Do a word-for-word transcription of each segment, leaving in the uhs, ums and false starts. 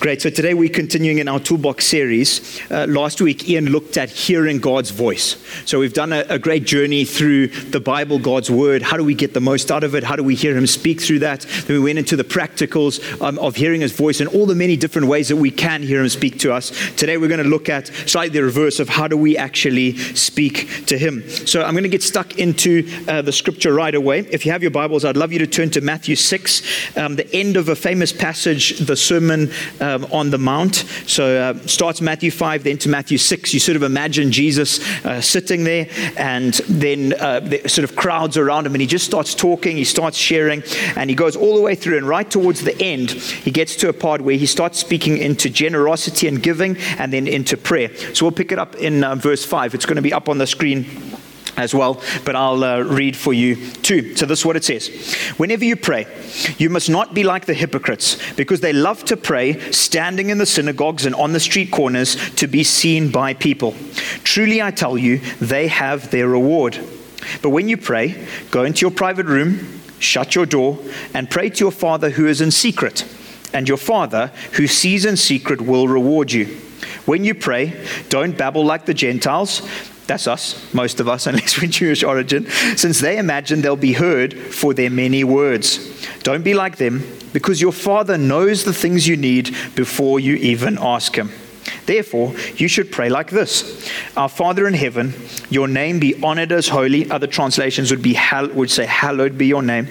Great. So today we're continuing in our Toolbox series. Uh, last week, Ian looked at hearing God's voice. So we've done a, a great journey through the Bible, God's Word. How do we get the most out of it? How do we hear Him speak through that? Then we went into the practicals um, of hearing His voice and all the many different ways that we can hear Him speak to us. Today we're going to look at slightly the reverse of how do we actually speak to Him. So I'm going to get stuck into uh, the scripture right away. If you have your Bibles, I'd love you to turn to Matthew six, um, the end of a famous passage, the Sermon uh, Um, on the Mount. So uh, starts Matthew five, then to Matthew six. You sort of imagine Jesus uh, sitting there, and then uh, the sort of crowds around him, and he just starts talking, he starts sharing, and he goes all the way through, and right towards the end, he gets to a part where he starts speaking into generosity and giving, and then into prayer. So we'll pick it up in uh, verse five. It's going to be up on the screen as well, but I'll uh, read for you too. So this is what it says. Whenever you pray, you must not be like the hypocrites, because they love to pray standing in the synagogues and on the street corners to be seen by people. Truly I tell you, they have their reward. But when you pray, go into your private room, shut your door, and pray to your Father who is in secret, and your Father who sees in secret will reward you. When you pray, don't babble like the Gentiles. That's us, most of us, unless we're Jewish origin, since they imagine they'll be heard for their many words. Don't be like them, because your Father knows the things you need before you even ask Him. Therefore, you should pray like this. Our Father in heaven, your name be honored as holy. Other translations would be hall- would say, hallowed be your name.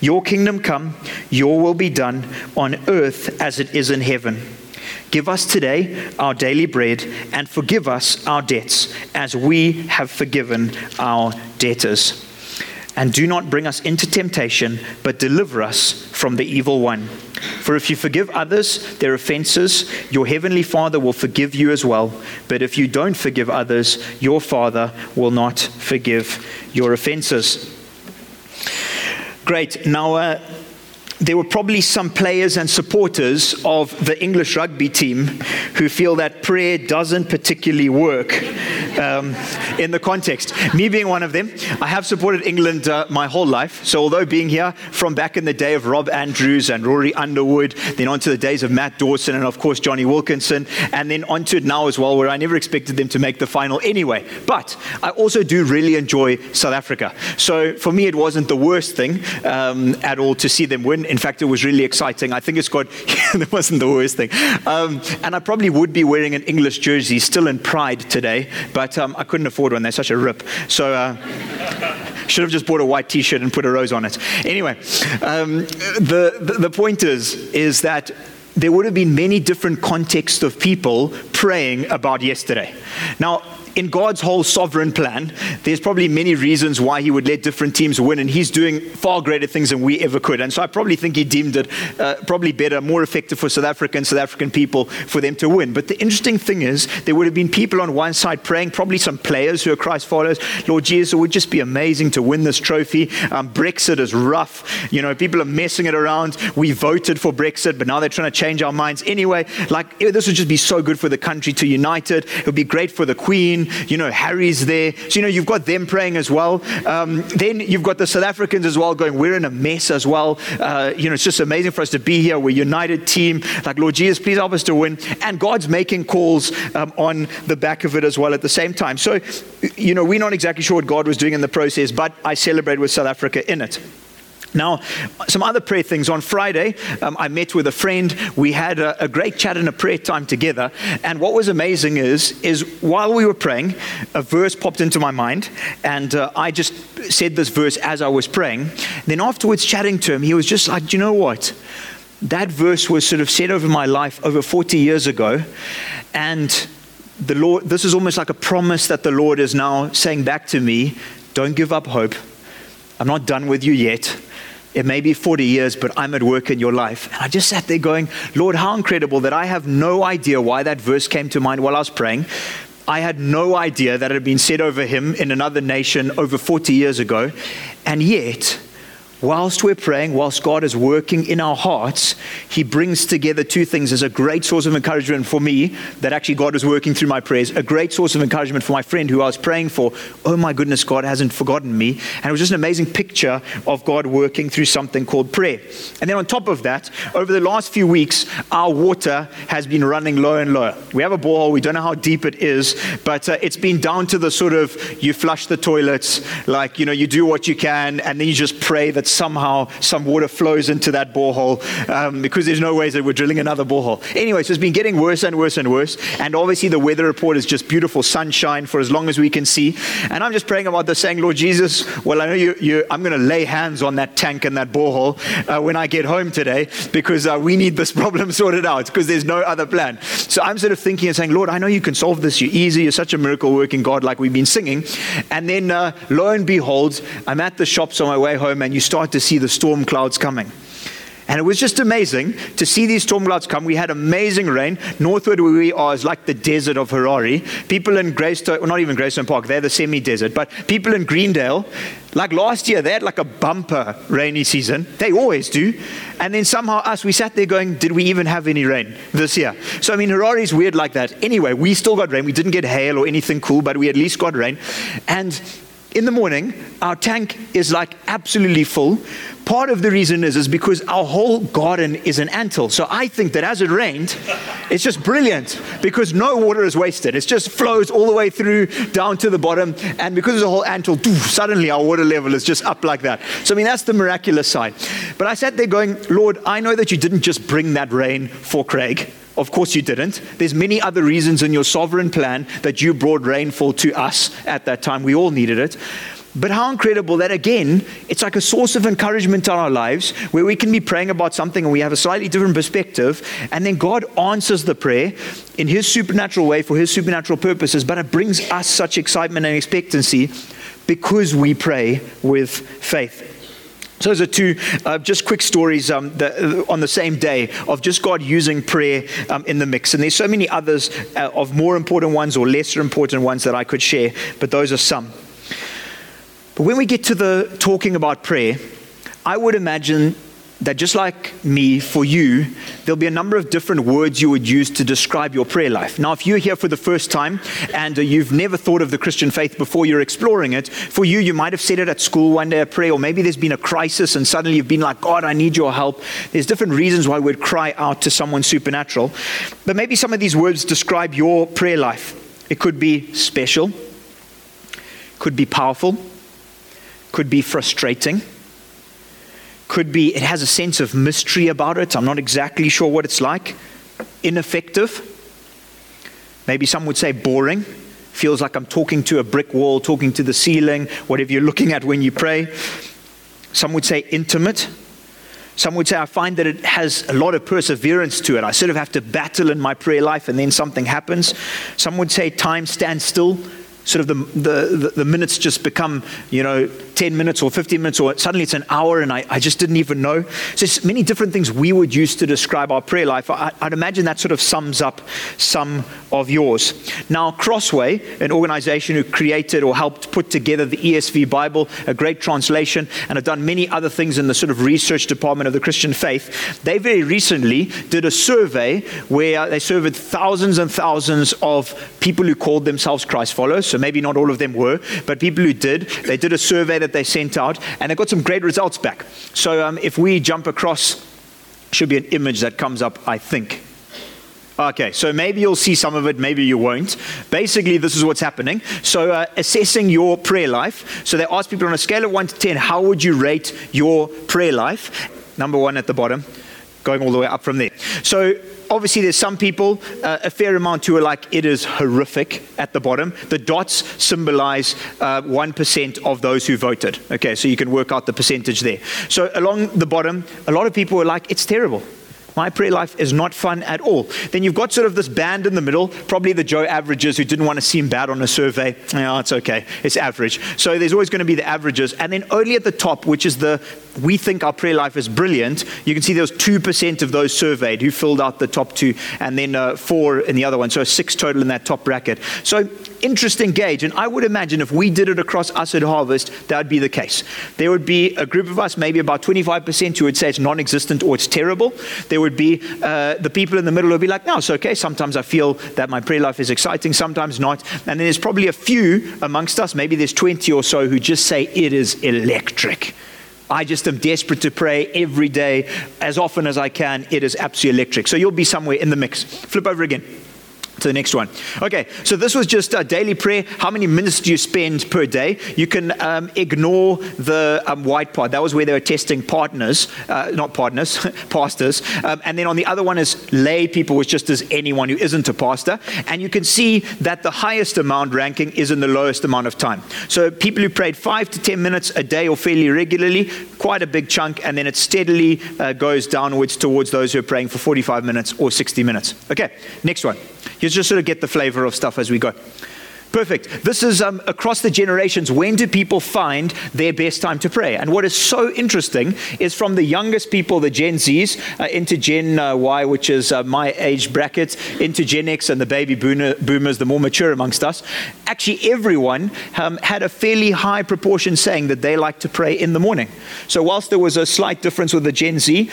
Your kingdom come, your will be done on earth as it is in heaven. Give us today our daily bread, and forgive us our debts as we have forgiven our debtors. And do not bring us into temptation, but deliver us from the evil one. For if you forgive others their offenses, your heavenly Father will forgive you as well. But if you don't forgive others, your Father will not forgive your offenses. Great. Now, uh, there were probably some players and supporters of the English rugby team who feel that prayer doesn't particularly work um, in the context. Me being one of them, I have supported England uh, my whole life. So although being here from back in the day of Rob Andrews and Rory Underwood, then onto the days of Matt Dawson and of course Johnny Wilkinson, and then onto it now as well, where I never expected them to make the final anyway. But I also do really enjoy South Africa. So for me, it wasn't the worst thing um, at all to see them win. In fact, it was really exciting. I think it's got, it wasn't the worst thing. Um, and I probably would be wearing an English jersey still in pride today, but um, I couldn't afford one. They're such a rip. So uh, should have just bought a white T-shirt and put a rose on it. Anyway, um, the, the, the point is, is that there would have been many different contexts of people praying about yesterday. Now, in God's whole sovereign plan, there's probably many reasons why He would let different teams win, and He's doing far greater things than we ever could. And so I probably think He deemed it uh, probably better, more effective for South African, South African people for them to win. But the interesting thing is, there would have been people on one side praying, probably some players who are Christ followers. Lord Jesus, it would just be amazing to win this trophy. Um, Brexit is rough. You know, people are messing it around. We voted for Brexit, but now they're trying to change our minds anyway. Like, this would just be so good for the country to unite it. It would be great for the Queen. You know, Harry's there. So, you know, you've got them praying as well. Um, then you've got the South Africans as well going, we're in a mess as well. Uh, you know, it's just amazing for us to be here. We're a united team. Like, Lord Jesus, please help us to win. And God's making calls um, on the back of it as well at the same time. So, you know, we're not exactly sure what God was doing in the process, but I celebrate with South Africa in it. Now, some other prayer things. On Friday, um, I met with a friend. We had a, a great chat and a prayer time together. And what was amazing is, is while we were praying, a verse popped into my mind. And uh, I just said this verse as I was praying. Then afterwards, chatting to him, he was just like, do you know what? That verse was sort of said over my life over forty years ago. And the Lord, this is almost like a promise that the Lord is now saying back to me, don't give up hope. I'm not done with you yet. It may be forty years, but I'm at work in your life. And I just sat there going, Lord, how incredible that I have no idea why that verse came to mind while I was praying. I had no idea that it had been said over him in another nation over forty years ago. And yet, Whilst we're praying, whilst God is working in our hearts, he brings together two things. There's a great source of encouragement for me that actually God was working through my prayers, a great source of encouragement for my friend who I was praying for. Oh my goodness, God hasn't forgotten me. And it was just an amazing picture of God working through something called prayer. And then on top of that, over the last few weeks, our water has been running lower and lower. We have a borehole. We don't know how deep it is, but uh, it's been down to the sort of, you flush the toilets, like, you know, you do what you can, and then you just pray that somehow some water flows into that borehole um, because there's no ways that we're drilling another borehole. Anyway, so it's been getting worse and worse and worse. And obviously the weather report is just beautiful sunshine for as long as we can see. And I'm just praying about this, saying, Lord Jesus, well, I know you, you I'm going to lay hands on that tank and that borehole uh, when I get home today, because uh, we need this problem sorted out because there's no other plan. So I'm sort of thinking and saying, Lord, I know you can solve this. You're easy. You're such a miracle working God, like we've been singing. And then uh, lo and behold, I'm at the shops on my way home, and you start to see the storm clouds coming. And it was just amazing to see these storm clouds come. We had amazing rain. Northward where we are is like the desert of Harare. People in Greystone, well, not even Greystone Park, they're the semi-desert, but people in Greendale, like last year, they had like a bumper rainy season. They always do. And then somehow us, we sat there going, did we even have any rain this year? So, I mean, Harare's weird like that. Anyway, we still got rain. We didn't get hail or anything cool, but we at least got rain. And in the morning, our tank is like absolutely full. Part of the reason is, is because our whole garden is an anthill. So I think that as it rained, it's just brilliant because no water is wasted. It just flows all the way through down to the bottom. And because it's a whole anthill, suddenly our water level is just up like that. So, I mean, that's the miraculous side. But I sat there going, Lord, I know that you didn't just bring that rain for Craig. Of course you didn't. There's many other reasons in your sovereign plan that you brought rainfall to us at that time. We all needed it. But how incredible that, again, it's like a source of encouragement in our lives where we can be praying about something and we have a slightly different perspective, and then God answers the prayer in his supernatural way for his supernatural purposes, but it brings us such excitement and expectancy because we pray with faith. So those are two uh, just quick stories um, the, on the same day of just God using prayer um, in the mix. And there's so many others uh, of more important ones or lesser important ones that I could share, but those are some. But when we get to the talking about prayer, I would imagine that just like me, for you, there'll be a number of different words you would use to describe your prayer life. Now, if you're here for the first time and uh, you've never thought of the Christian faith before, you're exploring it. For you, you might have said it at school one day at prayer, or maybe there's been a crisis and suddenly you've been like, God, I need your help. There's different reasons why we'd cry out to someone supernatural. But maybe some of these words describe your prayer life. It could be special, could be powerful, could be frustrating, could be it has a sense of mystery about it. I'm not exactly sure what it's like. Ineffective. Maybe some would say boring. Feels like I'm talking to a brick wall, talking to the ceiling, whatever you're looking at when you pray. Some would say intimate. Some would say I find that it has a lot of perseverance to it. I sort of have to battle in my prayer life and then something happens. Some would say time stands still. Sort of the, the the minutes just become, you know, ten minutes or fifteen minutes, or suddenly it's an hour and I, I just didn't even know. So there's many different things we would use to describe our prayer life. I, I'd imagine that sort of sums up some of yours. Now, Crossway, an organization who created or helped put together the E S V Bible, a great translation, and have done many other things in the sort of research department of the Christian faith, they very recently did a survey where they surveyed thousands and thousands of people who called themselves Christ followers. So maybe not all of them were, but people who did, they did a survey that they sent out, and they got some great results back. So um, if we jump across, should be an image that comes up, I think. Okay, so maybe you'll see some of it, maybe you won't. Basically, this is what's happening. So uh, assessing your prayer life. So they asked people on a scale of one to ten, how would you rate your prayer life? Number one at the bottom, going all the way up from there. So obviously, there's some people, uh, a fair amount, who are like, it is horrific at the bottom. The dots symbolize uh, one percent of those who voted. Okay, so you can work out the percentage there. So along the bottom, a lot of people are like, it's terrible. My prayer life is not fun at all. Then you've got sort of this band in the middle, probably the Joe averages who didn't want to seem bad on a survey. Oh, it's okay. It's average. So there's always going to be the averages. And then only at the top, which is the, we think our prayer life is brilliant. You can see there was two percent of those surveyed who filled out the top two, and then uh, four in the other one. So six total in that top bracket. So interesting gauge. And I would imagine if we did it across us at Harvest, that would be the case. There would be a group of us, maybe about twenty-five percent who would say it's non-existent or it's terrible. There would be uh, the people in the middle who would be like, no, it's okay. Sometimes I feel that my prayer life is exciting, sometimes not. And then there's probably a few amongst us, maybe there's twenty or so, who just say it is electric. I just am desperate to pray every day, as often as I can. It is absolutely electric. So you'll be somewhere in the mix. Flip over again to the next one. Okay, so this was just a daily prayer. How many minutes do you spend per day? You can um, ignore the um, white part. That was where they were testing partners, uh, not partners, pastors. Um, and then on the other one is lay people, which just is anyone who isn't a pastor. And you can see that the highest amount ranking is in the lowest amount of time. So people who prayed five to ten minutes a day or fairly regularly, quite a big chunk, and then it steadily uh, goes downwards towards those who are praying for forty-five minutes or sixty minutes. Okay, next one. You just sort of get the flavor of stuff as we go. Perfect. This is um, across the generations. When do people find their best time to pray? And what is so interesting is from the youngest people, the Gen Zs, uh, into Gen uh, Y, which is uh, my age bracket, into Gen X and the baby boomers, the more mature amongst us, actually everyone um, had a fairly high proportion saying that they like to pray in the morning. So whilst there was a slight difference with the Gen Z,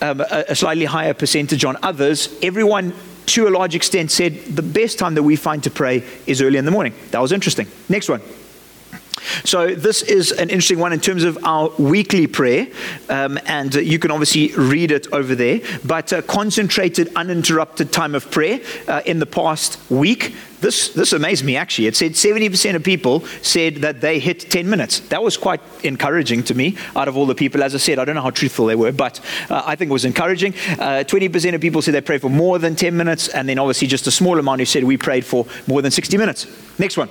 um, a, a slightly higher percentage on others, everyone to a large extent said the best time that we find to pray is early in the morning. That was interesting. Next one. So this is an interesting one in terms of our weekly prayer, um, and uh, you can obviously read it over there, but uh, concentrated, uninterrupted time of prayer uh, in the past week. This this amazed me, actually. It said seventy percent of people said that they hit ten minutes. That was quite encouraging to me out of all the people. As I said, I don't know how truthful they were, but uh, I think it was encouraging. Uh, twenty percent of people said they prayed for more than ten minutes, and then obviously just a small amount who said we prayed for more than sixty minutes. Next one.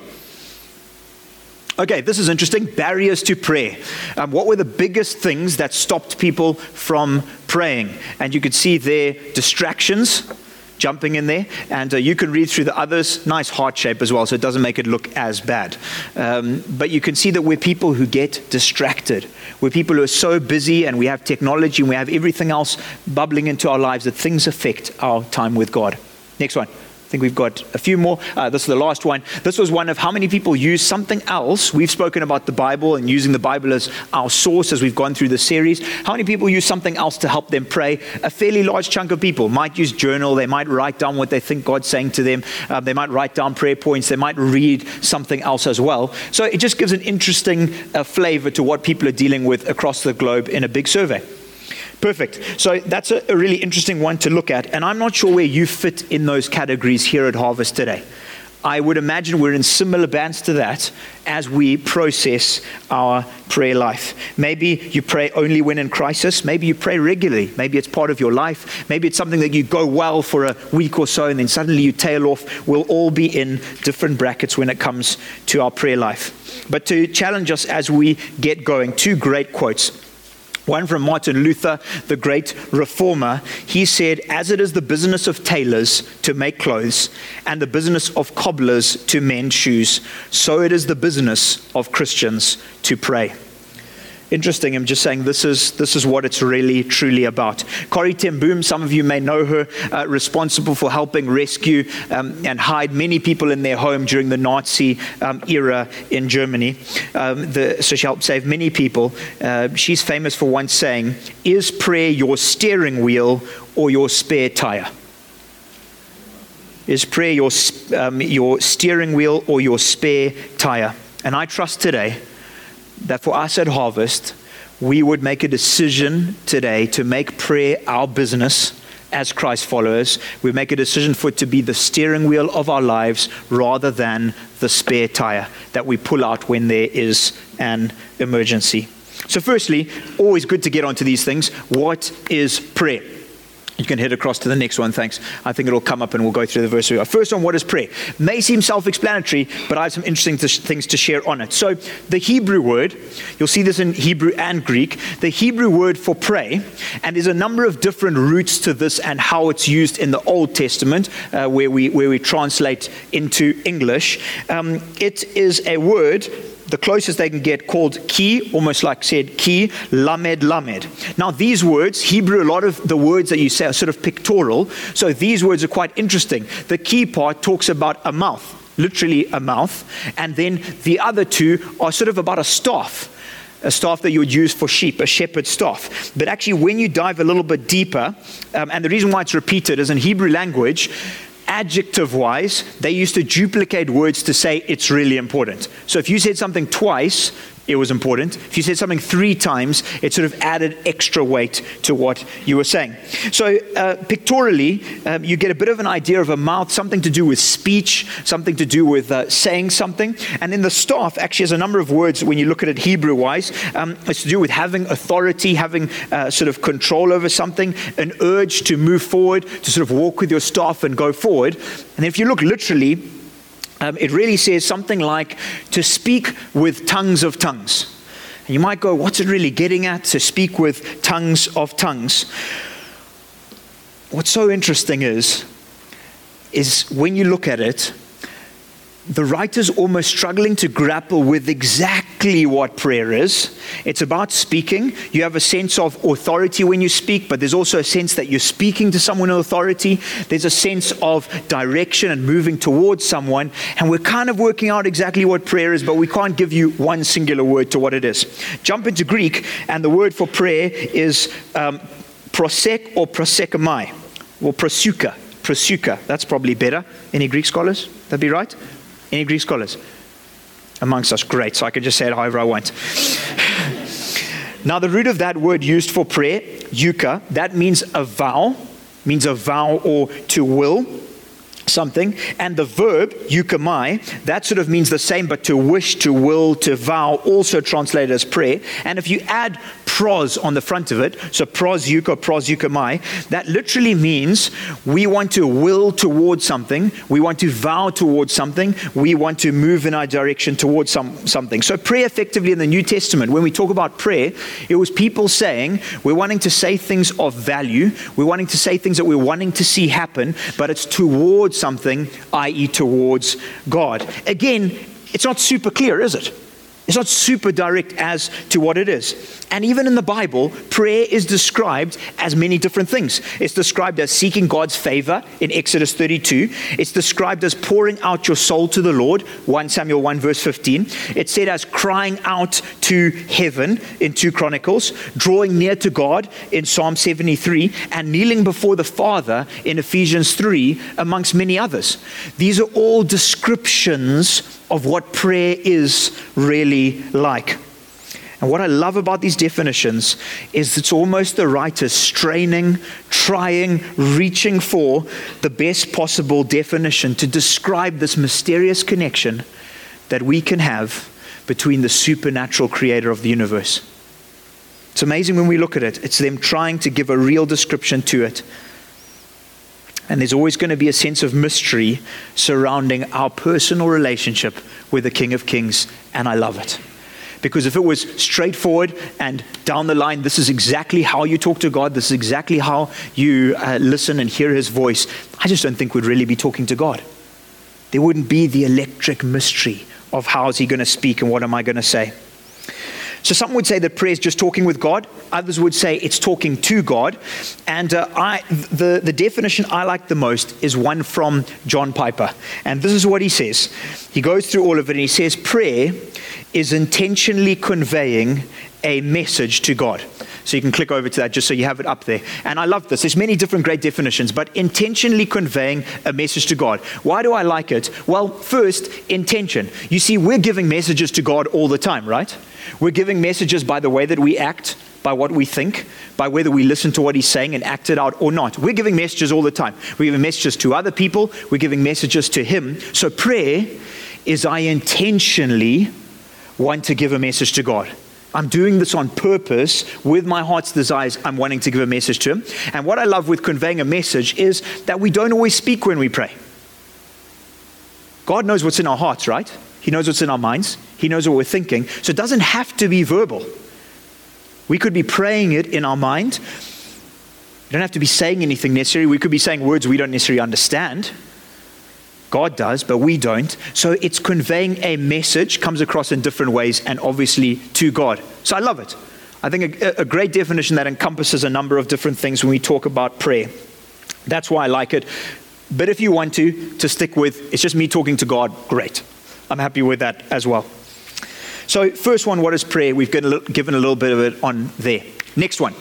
Okay, this is interesting. Barriers to prayer. Um, what were the biggest things that stopped people from praying? And you could see their distractions jumping in there. And uh, you can read through the others. Nice heart shape as well, so it doesn't make it look as bad. Um, but you can see that we're people who get distracted. We're people who are so busy, and we have technology, and we have everything else bubbling into our lives that things affect our time with God. Next one. I think we've got a few more. Uh, this is the last one. This was one of how many people use something else. We've spoken about the Bible and using the Bible as our source as we've gone through the series. How many people use something else to help them pray? A fairly large chunk of people might use journal. They might write down what they think God's saying to them. Uh, they might write down prayer points. They might read something else as well. So it just gives an interesting uh, flavor to what people are dealing with across the globe in a big survey. Perfect. So that's a, a really interesting one to look at. And I'm not sure where you fit in those categories here at Harvest today. I would imagine we're in similar bands to that as we process our prayer life. Maybe you pray only when in crisis. Maybe you pray regularly. Maybe it's part of your life. Maybe it's something that you go well for a week or so and then suddenly you tail off. We'll all be in different brackets when it comes to our prayer life. But to challenge us as we get going, two great quotes. One from Martin Luther, the great reformer. He said, "As it is the business of tailors to make clothes and the business of cobblers to mend shoes, so it is the business of Christians to pray." Interesting. I'm just saying this is this is what it's really, truly about. Corrie ten Boom, some of you may know her, uh, responsible for helping rescue um, and hide many people in their home during the Nazi um, era in Germany. Um, the, so she helped save many people. Uh, she's famous for one saying, "Is prayer your steering wheel or your spare tire?" Is prayer your, um, your steering wheel or your spare tire? And I trust today that for us at Harvest, we would make a decision today to make prayer our business as Christ followers. We make a decision for it to be the steering wheel of our lives rather than the spare tire that we pull out when there is an emergency. So firstly, always good to get onto these things. What is prayer? You can head across to the next one, thanks. I think it'll come up and we'll go through the verse. First on what is prayer. May seem self-explanatory, but I have some interesting th- things to share on it. So the Hebrew word, you'll see this in Hebrew and Greek, the Hebrew word for pray, and there's a number of different roots to this and how it's used in the Old Testament, uh, where we where we translate into English. Um, it is a word, the closest they can get, called ki, almost like said ki, lamed, lamed. Now these words, Hebrew, a lot of the words that you say are sort of pictorial, so these words are quite interesting. The ki part talks about a mouth, literally a mouth, and then the other two are sort of about a staff, a staff that you would use for sheep, a shepherd's staff. But actually when you dive a little bit deeper, um, and the reason why it's repeated is in Hebrew language, adjective-wise, they used to duplicate words to say it's really important. So if you said something twice, it was important. If you said something three times, it sort of added extra weight to what you were saying. So uh, pictorially, um, you get a bit of an idea of a mouth, something to do with speech, something to do with uh, saying something. And then the staff actually has a number of words when you look at it Hebrew-wise. Um, it's to do with having authority, having uh, sort of control over something, an urge to move forward, to sort of walk with your staff and go forward. And if you look literally, Um, it really says something like to speak with tongues of tongues. And you might go, what's it really getting at? To speak with tongues of tongues. What's so interesting is, is when you look at it, the writer's almost struggling to grapple with exactly what prayer is. It's about speaking. You have a sense of authority when you speak, but there's also a sense that you're speaking to someone in authority. There's a sense of direction and moving towards someone, and we're kind of working out exactly what prayer is, but we can't give you one singular word to what it is. Jump into Greek, and the word for prayer is um, prosek or prosekamai, or prosuka, prosuka. That's probably better. Any Greek scholars? That'd be right? Any Greek scholars? Amongst us, great. So I can just say it however I want. Now the root of that word used for prayer, eucha, that means a vow, means a vow or to will something. And the verb, euchamai, that sort of means the same, but to wish, to will, to vow, also translated as prayer. And if you add pros on the front of it, so pros euka, pros euchamai, that literally means we want to will towards something, we want to vow towards something, we want to move in our direction towards some, something. So prayer effectively in the New Testament, when we talk about prayer, it was people saying, we're wanting to say things of value, we're wanting to say things that we're wanting to see happen, but it's towards something, that is towards God. Again, it's not super clear, is it? It's not super direct as to what it is. And even in the Bible, prayer is described as many different things. It's described as seeking God's favor in Exodus thirty-two. It's described as pouring out your soul to the Lord, First Samuel one verse fifteen. It's said as crying out to heaven in Second Chronicles, drawing near to God in Psalm seventy-three, and kneeling before the Father in Ephesians three, amongst many others. These are all descriptions of what prayer is really like. And what I love about these definitions is it's almost the writer straining, trying, reaching for the best possible definition to describe this mysterious connection that we can have between the supernatural creator of the universe. It's amazing when we look at it. It's them trying to give a real description to it. And there's always going to be a sense of mystery surrounding our personal relationship with the King of Kings, and I love it. Because if it was straightforward and down the line, this is exactly how you talk to God, this is exactly how you uh, listen and hear his voice, I just don't think we'd really be talking to God. There wouldn't be the electric mystery of how is he going to speak and what am I going to say. So some would say that prayer is just talking with God. Others would say it's talking to God. And uh, I, the, the definition I like the most is one from John Piper. And this is what he says. He goes through all of it and he says, prayer is intentionally conveying a message to God. So you can click over to that just so you have it up there. And I love this. There's many different great definitions, but intentionally conveying a message to God. Why do I like it? Well, first, intention. You see, we're giving messages to God all the time, right? We're giving messages by the way that we act, by what we think, by whether we listen to what he's saying and act it out or not. We're giving messages all the time. We're giving messages to other people. We're giving messages to him. So prayer is I intentionally want to give a message to God. I'm doing this on purpose with my heart's desires. I'm wanting to give a message to him. And what I love with conveying a message is that we don't always speak when we pray. God knows what's in our hearts, right? He knows what's in our minds. He knows what we're thinking. So it doesn't have to be verbal. We could be praying it in our mind. We don't have to be saying anything necessarily. We could be saying words we don't necessarily understand. God does, but we don't. So it's conveying a message, comes across in different ways, and obviously to God. So I love it. I think a, a great definition that encompasses a number of different things when we talk about prayer. That's why I like it. But if you want to, to stick with, it's just me talking to God, great. I'm happy with that as well. So first one, what is prayer? We've given a little bit of it on there. Next one.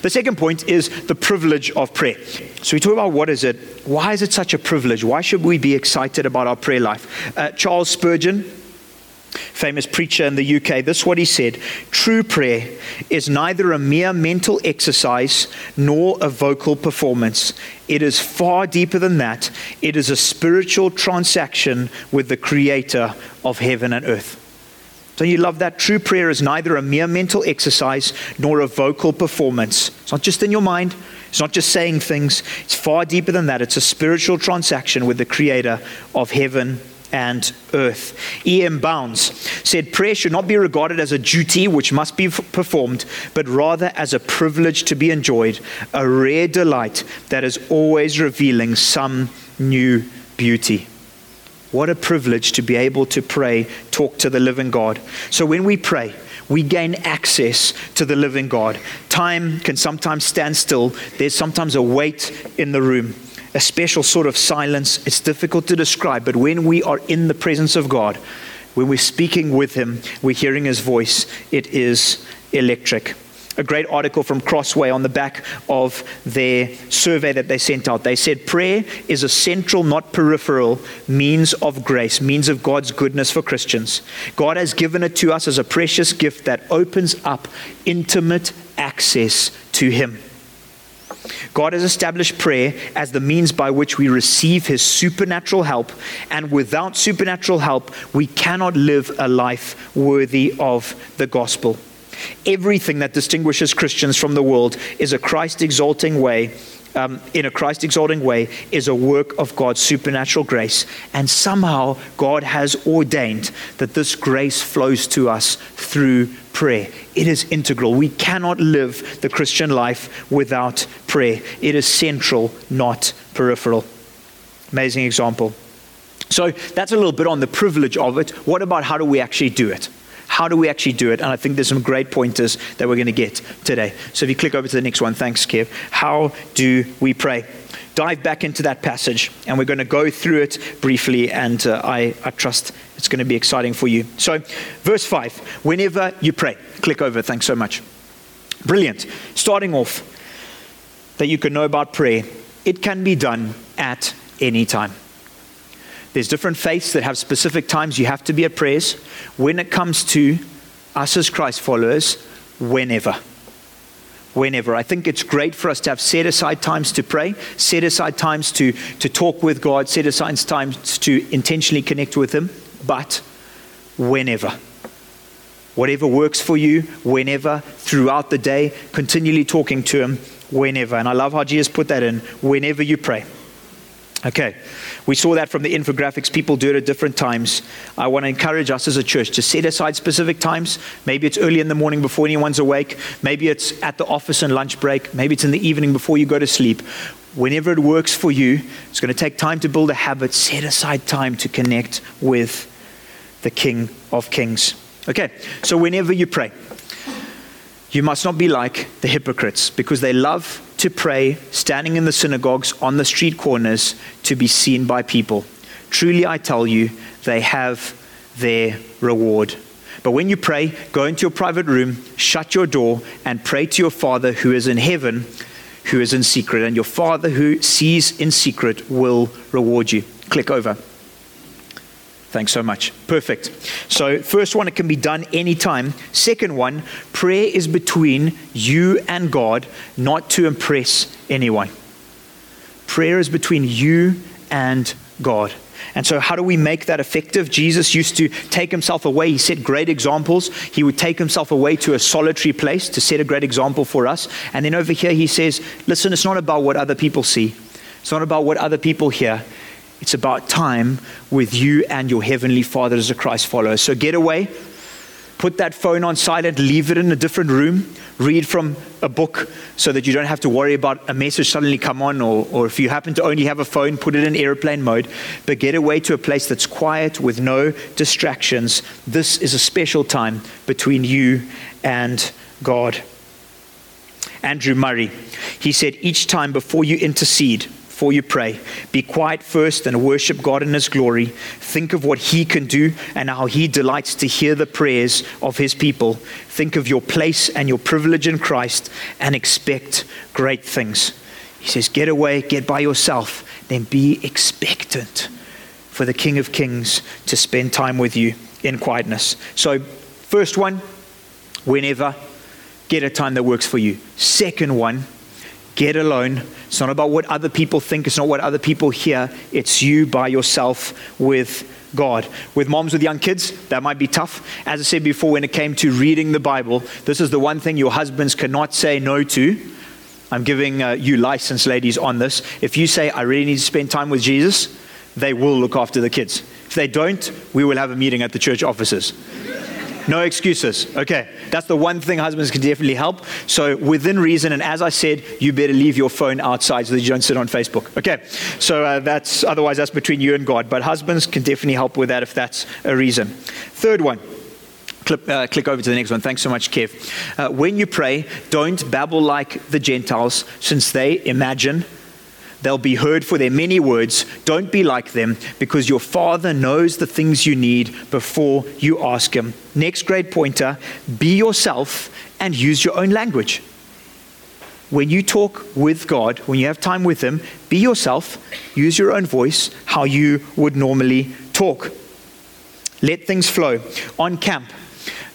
The second point is the privilege of prayer. So we talk about what is it? Why is it such a privilege? Why should we be excited about our prayer life? Uh, Charles Spurgeon, famous preacher in the U K, this is what he said: "True prayer is neither a mere mental exercise nor a vocal performance. It is far deeper than that. It is a spiritual transaction with the Creator of heaven and earth." Don't you love that? True prayer is neither a mere mental exercise nor a vocal performance. It's not just in your mind. It's not just saying things. It's far deeper than that. It's a spiritual transaction with the Creator of heaven and earth. E M Bounds said, "Prayer should not be regarded as a duty which must be performed, but rather as a privilege to be enjoyed, a rare delight that is always revealing some new beauty." What a privilege to be able to pray, talk to the living God. So when we pray, we gain access to the living God. Time can sometimes stand still. There's sometimes a wait in the room, a special sort of silence. It's difficult to describe, but when we are in the presence of God, when we're speaking with him, we're hearing his voice, it is electric. A great article from Crossway on the back of their survey that they sent out. They said, "Prayer is a central, not peripheral, means of grace, means of God's goodness for Christians. God has given it to us as a precious gift that opens up intimate access to him. God has established prayer as the means by which we receive his supernatural help, and without supernatural help, we cannot live a life worthy of the gospel. Everything that distinguishes Christians from the world is a Christ-exalting way, um, in a Christ-exalting way, is a work of God's supernatural grace. And somehow God has ordained that this grace flows to us through prayer. It is integral. We cannot live the Christian life without prayer. It is central, not peripheral. Amazing example. So that's a little bit on the privilege of it. What about how do we actually do it? How do we actually do it? And I think there's some great pointers that we're going to get today. So if you click over to the next one, thanks, Kev. How do we pray? Dive back into that passage, and we're going to go through it briefly, and uh, I, I trust it's going to be exciting for you. So verse five, whenever you pray, click over, thanks so much. Brilliant. Starting off, that you can know about prayer, it can be done at any time. There's different faiths that have specific times you have to be at prayers. When it comes to us as Christ followers, whenever. Whenever. I think it's great for us to have set aside times to pray, set aside times to, to talk with God, set aside times to intentionally connect with him, but whenever. Whatever works for you, whenever, throughout the day, continually talking to him, whenever. And I love how Jesus put that in, whenever you pray. Okay, we saw that from the infographics. People do it at different times. I want to encourage us as a church to set aside specific times. Maybe it's early in the morning before anyone's awake. Maybe it's at the office and lunch break. Maybe it's in the evening before you go to sleep. Whenever it works for you, it's going to take time to build a habit. Set aside time to connect with the King of Kings. Okay, so whenever you pray, you must not be like the hypocrites, because they love to pray, standing in the synagogues, on the street corners, to be seen by people. Truly, I tell you, they have their reward. But when you pray, go into your private room, shut your door, and pray to your Father who is in heaven, who is in secret. And your Father who sees in secret will reward you. Click over. Thanks so much. Perfect. So first one, it can be done anytime. Second one, prayer is between you and God, not to impress anyone. Prayer is between you and God. And so how do we make that effective? Jesus used to take himself away. He set great examples. He would take himself away to a solitary place to set a great example for us. And then over here he says, listen, it's not about what other people see. It's not about what other people hear. It's about time with you and your heavenly Father as a Christ follower. So get away, put that phone on silent, leave it in a different room, read from a book so that you don't have to worry about a message suddenly come on, or, or if you happen to only have a phone, put it in airplane mode, but get away to a place that's quiet with no distractions. This is a special time between you and God. Andrew Murray, he said, each time before you intercede, before you pray, be quiet first and worship God in his glory. Think of what he can do and how he delights to hear the prayers of his people. Think of your place and your privilege in Christ and expect great things. He says, get away, get by yourself, then be expectant for the King of Kings to spend time with you in quietness. So first one, whenever, get a time that works for you. Second one, get alone. It's not about what other people think. It's not what other people hear. It's you by yourself with God. With moms with young kids, that might be tough. As I said before, when it came to reading the Bible, this is the one thing your husbands cannot say no to. I'm giving uh, you license, ladies, on this. If you say, I really need to spend time with Jesus, they will look after the kids. If they don't, we will have a meeting at the church offices. No excuses. Okay, that's the one thing husbands can definitely help. So within reason, and as I said, you better leave your phone outside so that you don't sit on Facebook. Okay, so uh, that's otherwise that's between you and God. But husbands can definitely help with that if that's a reason. Third one. Clip, uh, click over to the next one. Thanks so much, Kev. Uh, when you pray, don't babble like the Gentiles, since they imagine they'll be heard for their many words. Don't be like them, because your Father knows the things you need before you ask him. Next grade pointer, be yourself and use your own language. When you talk with God, when you have time with him, be yourself, use your own voice, how you would normally talk. Let things flow. On camp,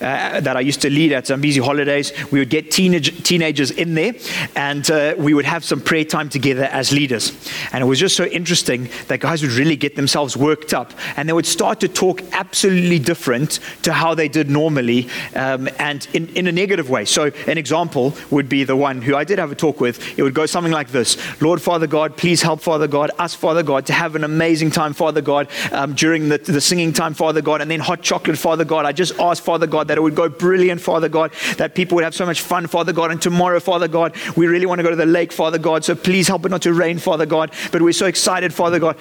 Uh, that I used to lead at Zambezi holidays, we would get teenage, teenagers in there, and uh, we would have some prayer time together as leaders. And it was just so interesting that guys would really get themselves worked up, and they would start to talk absolutely different to how they did normally, um, and in, in a negative way. So an example would be the one who I did have a talk with. It would go something like this: Lord, Father God, please help Father God, us Father God, to have an amazing time, Father God, um, during the, the singing time, Father God, and then hot chocolate, Father God. I just asked Father God that it would go brilliant, Father God, that people would have so much fun, Father God, and tomorrow, Father God, we really want to go to the lake, Father God, so please help it not to rain, Father God, but we're so excited, Father God.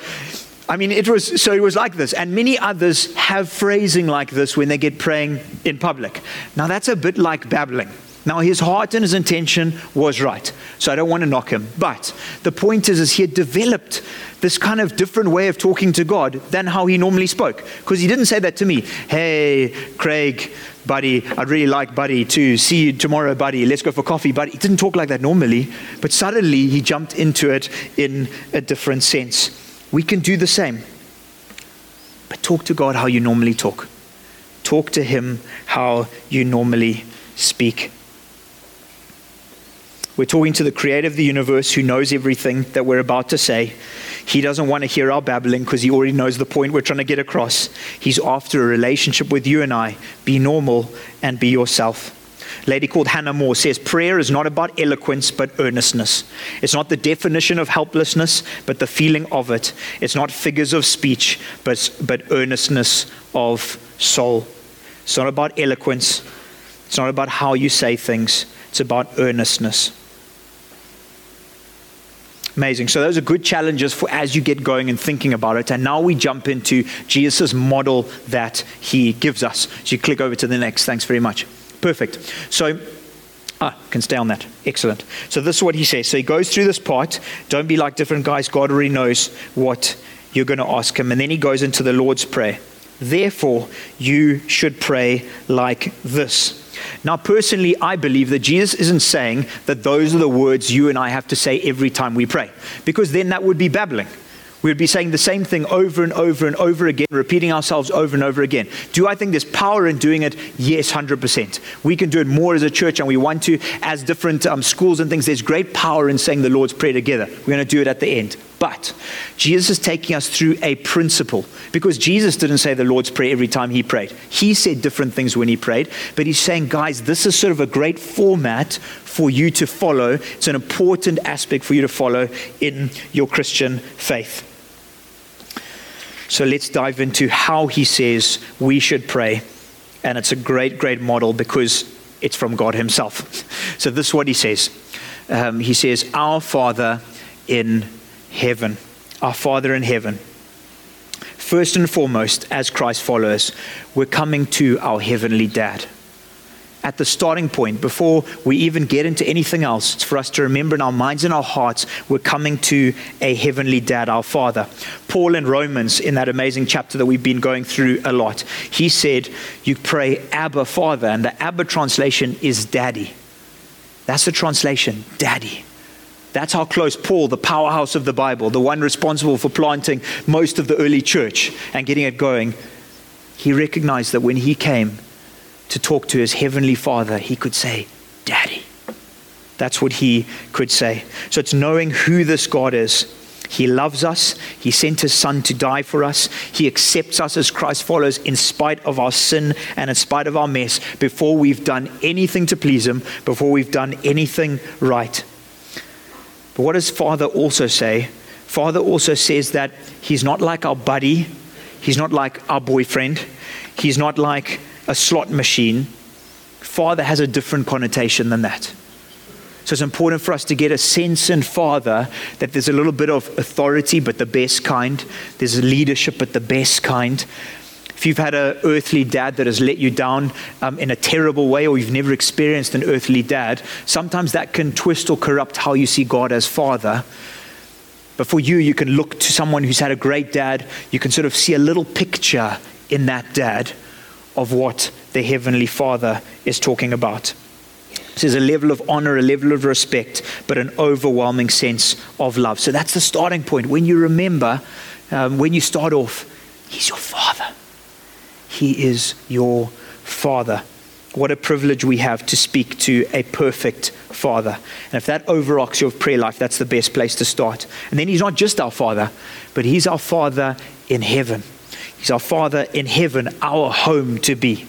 I mean, it was, so it was like this, and many others have phrasing like this when they get praying in public. Now that's a bit like babbling. Now his heart and his intention was right, so I don't want to knock him, but the point is, is he had developed this kind of different way of talking to God than how he normally spoke. Because he didn't say that to me, hey, Craig, buddy, I'd really like, buddy, to see you tomorrow, buddy, let's go for coffee, buddy. He didn't talk like that normally, but suddenly he jumped into it in a different sense. We can do the same, but talk to God how you normally talk. Talk to him how you normally speak. We're talking to the creator of the universe who knows everything that we're about to say. He doesn't want to hear our babbling because he already knows the point we're trying to get across. He's after a relationship with you and I. Be normal and be yourself. A lady called Hannah Moore says, prayer is not about eloquence, but earnestness. It's not the definition of helplessness, but the feeling of it. It's not figures of speech, but, but earnestness of soul. It's not about eloquence. It's not about how you say things. It's about earnestness. Amazing. So those are good challenges for as you get going and thinking about it. And now we jump into Jesus' model that he gives us. So you click over to the next. Thanks very much. Perfect. So, ah, can stay on that. Excellent. So this is what he says. So he goes through this part. Don't be like different guys. God already knows what you're going to ask him. And then he goes into the Lord's Prayer. Therefore, you should pray like this. Now, personally, I believe that Jesus isn't saying that those are the words you and I have to say every time we pray, because then that would be babbling. We would be saying the same thing over and over and over again, repeating ourselves over and over again. Do I think there's power in doing it? Yes, one hundred percent. We can do it more as a church, and we want to, as different um, schools and things. There's great power in saying the Lord's Prayer together. We're going to do it at the end. But Jesus is taking us through a principle, because Jesus didn't say the Lord's Prayer every time he prayed. He said different things when he prayed, but he's saying, guys, this is sort of a great format for you to follow. It's an important aspect for you to follow in your Christian faith. So let's dive into how he says we should pray. And it's a great, great model because it's from God himself. So this is what he says. Um, he says, our Father in heaven, our Father in heaven. First and foremost, as Christ followers, we're coming to our heavenly dad. At the starting point, before we even get into anything else, it's for us to remember in our minds and our hearts, we're coming to a heavenly dad, our Father. Paul in Romans, in that amazing chapter that we've been going through a lot, he said, you pray Abba, Father, and the Abba translation is daddy. That's the translation, daddy. That's how close Paul, the powerhouse of the Bible, the one responsible for planting most of the early church and getting it going, he recognized that when he came to talk to his heavenly Father, he could say, daddy. That's what he could say. So it's knowing who this God is. He loves us. He sent his son to die for us. He accepts us as Christ followers in spite of our sin and in spite of our mess, before we've done anything to please him, before we've done anything right. But what does Father also say? Father also says that he's not like our buddy. He's not like our boyfriend. He's not like a slot machine. Father has a different connotation than that. So it's important for us to get a sense in Father that there's a little bit of authority, but the best kind. There's leadership, but the best kind. If you've had an earthly dad that has let you down um, in a terrible way, or you've never experienced an earthly dad, sometimes that can twist or corrupt how you see God as Father. But for you, you can look to someone who's had a great dad. You can sort of see a little picture in that dad of what the Heavenly Father is talking about. So there's a level of honor, a level of respect, but an overwhelming sense of love. So that's the starting point. When you remember, um, when you start off, he's your Father. He is your Father. What a privilege we have to speak to a perfect Father. And if that overrocks your prayer life, that's the best place to start. And then he's not just our Father, but he's our Father in heaven. He's our Father in heaven, our home to be.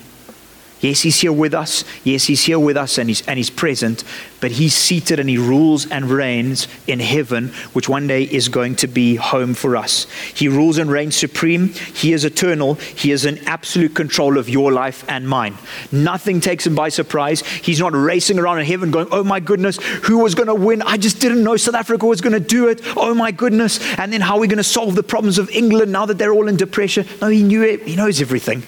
Yes, he's here with us. Yes, he's here with us and he's, and he's present, but he's seated and he rules and reigns in heaven, which one day is going to be home for us. He rules and reigns supreme. He is eternal. He is in absolute control of your life and mine. Nothing takes him by surprise. He's not racing around in heaven going, oh my goodness, who was going to win? I just didn't know South Africa was going to do it. Oh my goodness. And then how are we going to solve the problems of England now that they're all in depression? No, he knew it. He knows everything.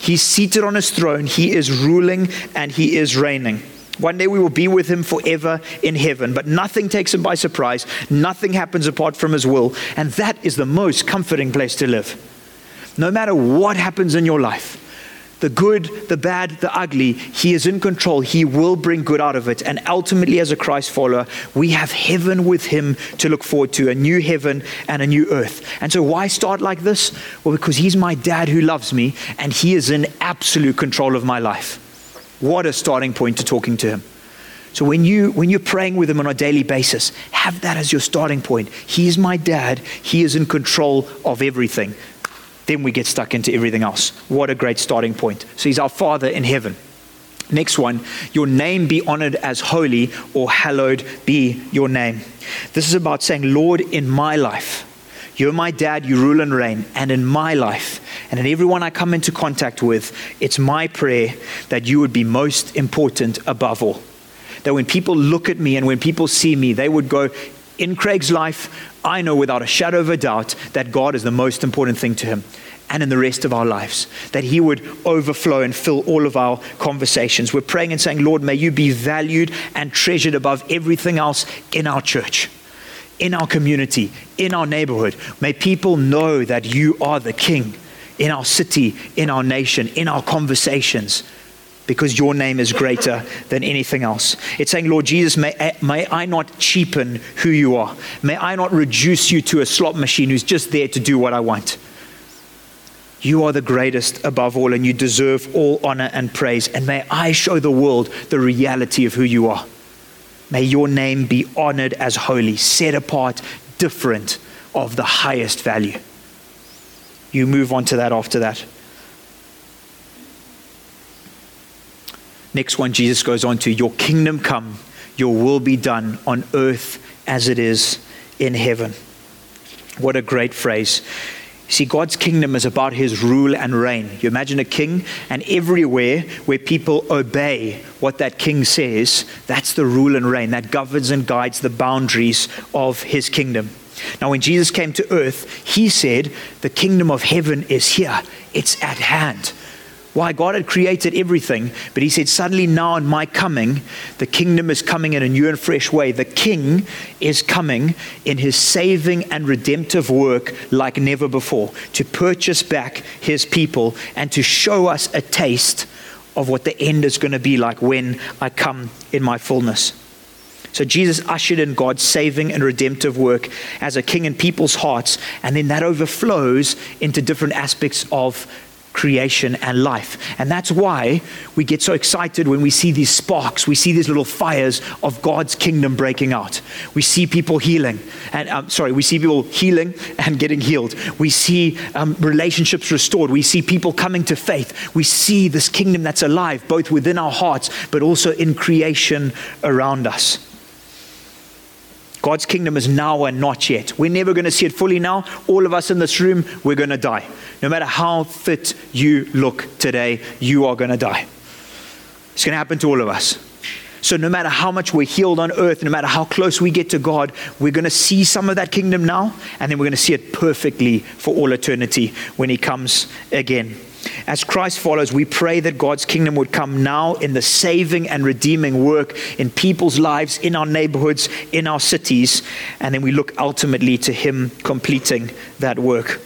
He's seated on his throne. He is ruling and he is reigning. One day we will be with him forever in heaven, but nothing takes him by surprise. Nothing happens apart from his will. And that is the most comforting place to live. No matter what happens in your life, the good, the bad, the ugly, he is in control. He will bring good out of it. And ultimately, as a Christ follower, we have heaven with him to look forward to, a new heaven and a new earth. And so why start like this? Well, because he's my dad who loves me, and he is in absolute control of my life. What a starting point to talking to him. So when you, when you're praying with him on a daily basis, have that as your starting point. He's my dad. He is in control of everything. Then we get stuck into everything else. What a great starting point. So he's our Father in heaven. Next one, your name be honored as holy, or hallowed be your name. This is about saying, Lord, in my life, you're my dad, you rule and reign. And in my life, and in everyone I come into contact with, it's my prayer that you would be most important above all. That when people look at me and when people see me, they would go, in Craig's life, I know without a shadow of a doubt that God is the most important thing to him, and in the rest of our lives, that he would overflow and fill all of our conversations. We're praying and saying, Lord, may you be valued and treasured above everything else in our church, in our community, in our neighborhood. May people know that you are the King in our city, in our nation, in our conversations, because your name is greater than anything else. It's saying, Lord Jesus, may, may I not cheapen who you are. May I not reduce you to a slot machine who's just there to do what I want. You are the greatest above all, and you deserve all honor and praise. And may I show the world the reality of who you are. May your name be honored as holy, set apart, different of the highest value. You move on to that after that. Next one, Jesus goes on to, your kingdom come, your will be done on earth as it is in heaven. What a great phrase. See, God's kingdom is about his rule and reign. You imagine a king, and everywhere where people obey what that king says, that's the rule and reign. That governs and guides the boundaries of his kingdom. Now, when Jesus came to earth, he said, the kingdom of heaven is here. It's at hand. Why? God had created everything, but he said, suddenly now in my coming, the kingdom is coming in a new and fresh way. The king is coming in his saving and redemptive work like never before to purchase back his people and to show us a taste of what the end is going to be like when I come in my fullness. So Jesus ushered in God's saving and redemptive work as a king in people's hearts, and then that overflows into different aspects of creation and life. And that's why we get so excited when we see these sparks, we see these little fires of God's kingdom breaking out. We see people healing and um, sorry, we see people healing and getting healed. We see um, relationships restored. We see people coming to faith. We see this kingdom that's alive, both within our hearts, but also in creation around us. God's kingdom is now and not yet. We're never going to see it fully now. All of us in this room, we're going to die. No matter how fit you look today, you are going to die. It's going to happen to all of us. So no matter how much we're healed on earth, no matter how close we get to God, we're going to see some of that kingdom now, and then we're going to see it perfectly for all eternity when he comes again. As Christ follows, we pray that God's kingdom would come now in the saving and redeeming work in people's lives, in our neighborhoods, in our cities, and then we look ultimately to him completing that work.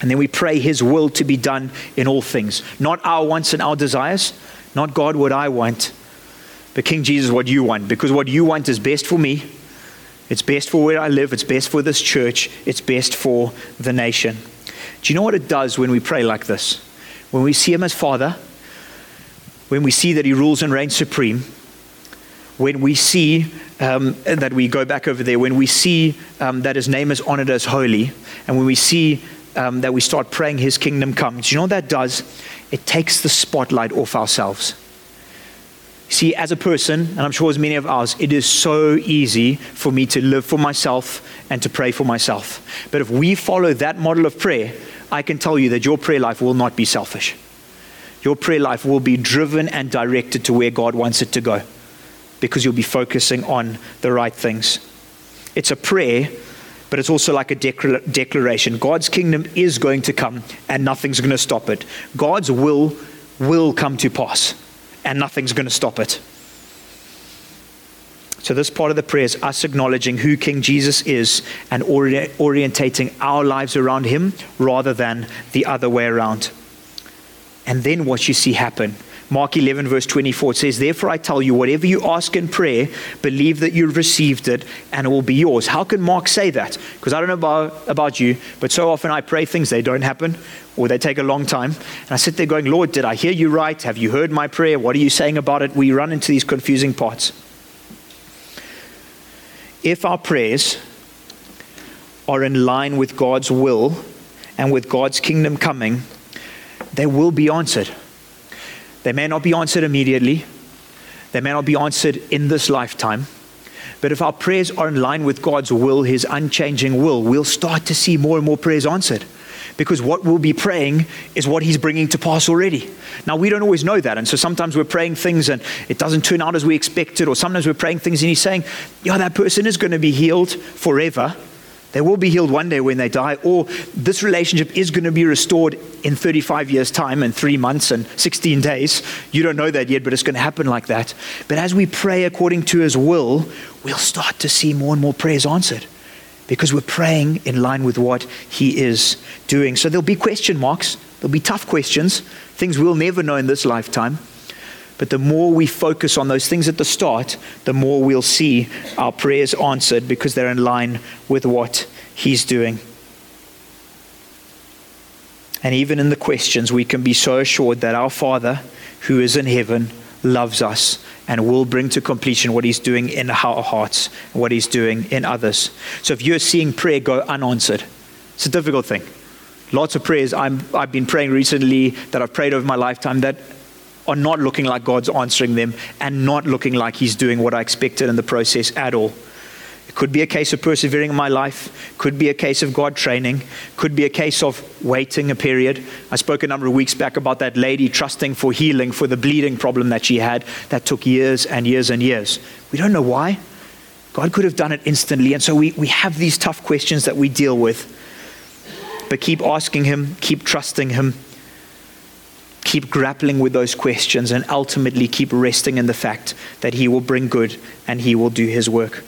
And then we pray his will to be done in all things. Not our wants and our desires, not God, what I want, but King Jesus, what you want, because what you want is best for me. It's best for where I live. It's best for this church. It's best for the nation. Do you know what it does when we pray like this? When we see him as Father, when we see that he rules and reigns supreme, when we see um, that we go back over there, when we see um, that his name is honored as holy, and when we see um, that we start praying his kingdom come, do you know what that does? It takes the spotlight off ourselves. See, as a person, and I'm sure as many of ours, it is so easy for me to live for myself and to pray for myself. But if we follow that model of prayer, I can tell you that your prayer life will not be selfish. Your prayer life will be driven and directed to where God wants it to go, because you'll be focusing on the right things. It's a prayer, but it's also like a decla- declaration. God's kingdom is going to come and nothing's going to stop it. God's will will come to pass. And nothing's going to stop it. So this part of the prayer is us acknowledging who King Jesus is and ori- orientating our lives around him rather than the other way around. And then what you see happen. Mark eleven verse twenty-four says, therefore I tell you, whatever you ask in prayer, believe that you've received it and it will be yours. How can Mark say that? Because I don't know about, about you, but so often I pray things, they don't happen or they take a long time. And I sit there going, Lord, did I hear you right? Have you heard my prayer? What are you saying about it? We run into these confusing parts. If our prayers are in line with God's will and with God's kingdom coming, they will be answered. They may not be answered immediately. They may not be answered in this lifetime. But if our prayers are in line with God's will, his unchanging will, we'll start to see more and more prayers answered. Because what we'll be praying is what he's bringing to pass already. Now, we don't always know that. And so sometimes we're praying things and it doesn't turn out as we expected. Or sometimes we're praying things and he's saying, yeah, that person is going to be healed forever. They will be healed one day when they die, or this relationship is going to be restored in thirty-five years' time and three months and sixteen days. You don't know that yet, but it's going to happen like that. But as we pray according to his will, we'll start to see more and more prayers answered because we're praying in line with what he is doing. So there'll be question marks. There'll be tough questions, things we'll never know in this lifetime. But the more we focus on those things at the start, the more we'll see our prayers answered because they're in line with what he's doing. And even in the questions, we can be so assured that our Father who is in heaven loves us and will bring to completion what he's doing in our hearts, what he's doing in others. So if you're seeing prayer go unanswered, it's a difficult thing. Lots of prayers I'm, I've been praying recently that I've prayed over my lifetime that are not looking like God's answering them and not looking like he's doing what I expected in the process at all. It could be a case of persevering in my life, could be a case of God training, could be a case of waiting a period. I spoke a number of weeks back about that lady trusting for healing for the bleeding problem that she had that took years and years and years. We don't know why. God could have done it instantly, and so we, we have these tough questions that we deal with. But keep asking him, keep trusting him, keep grappling with those questions, and ultimately keep resting in the fact that he will bring good and he will do his work.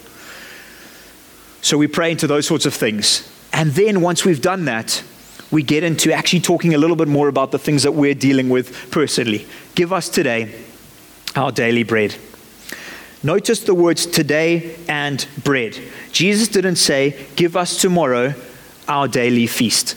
So we pray into those sorts of things. And then once we've done that, we get into actually talking a little bit more about the things that we're dealing with personally. Give us today our daily bread. Notice the words today and bread. Jesus didn't say, give us tomorrow our daily feast.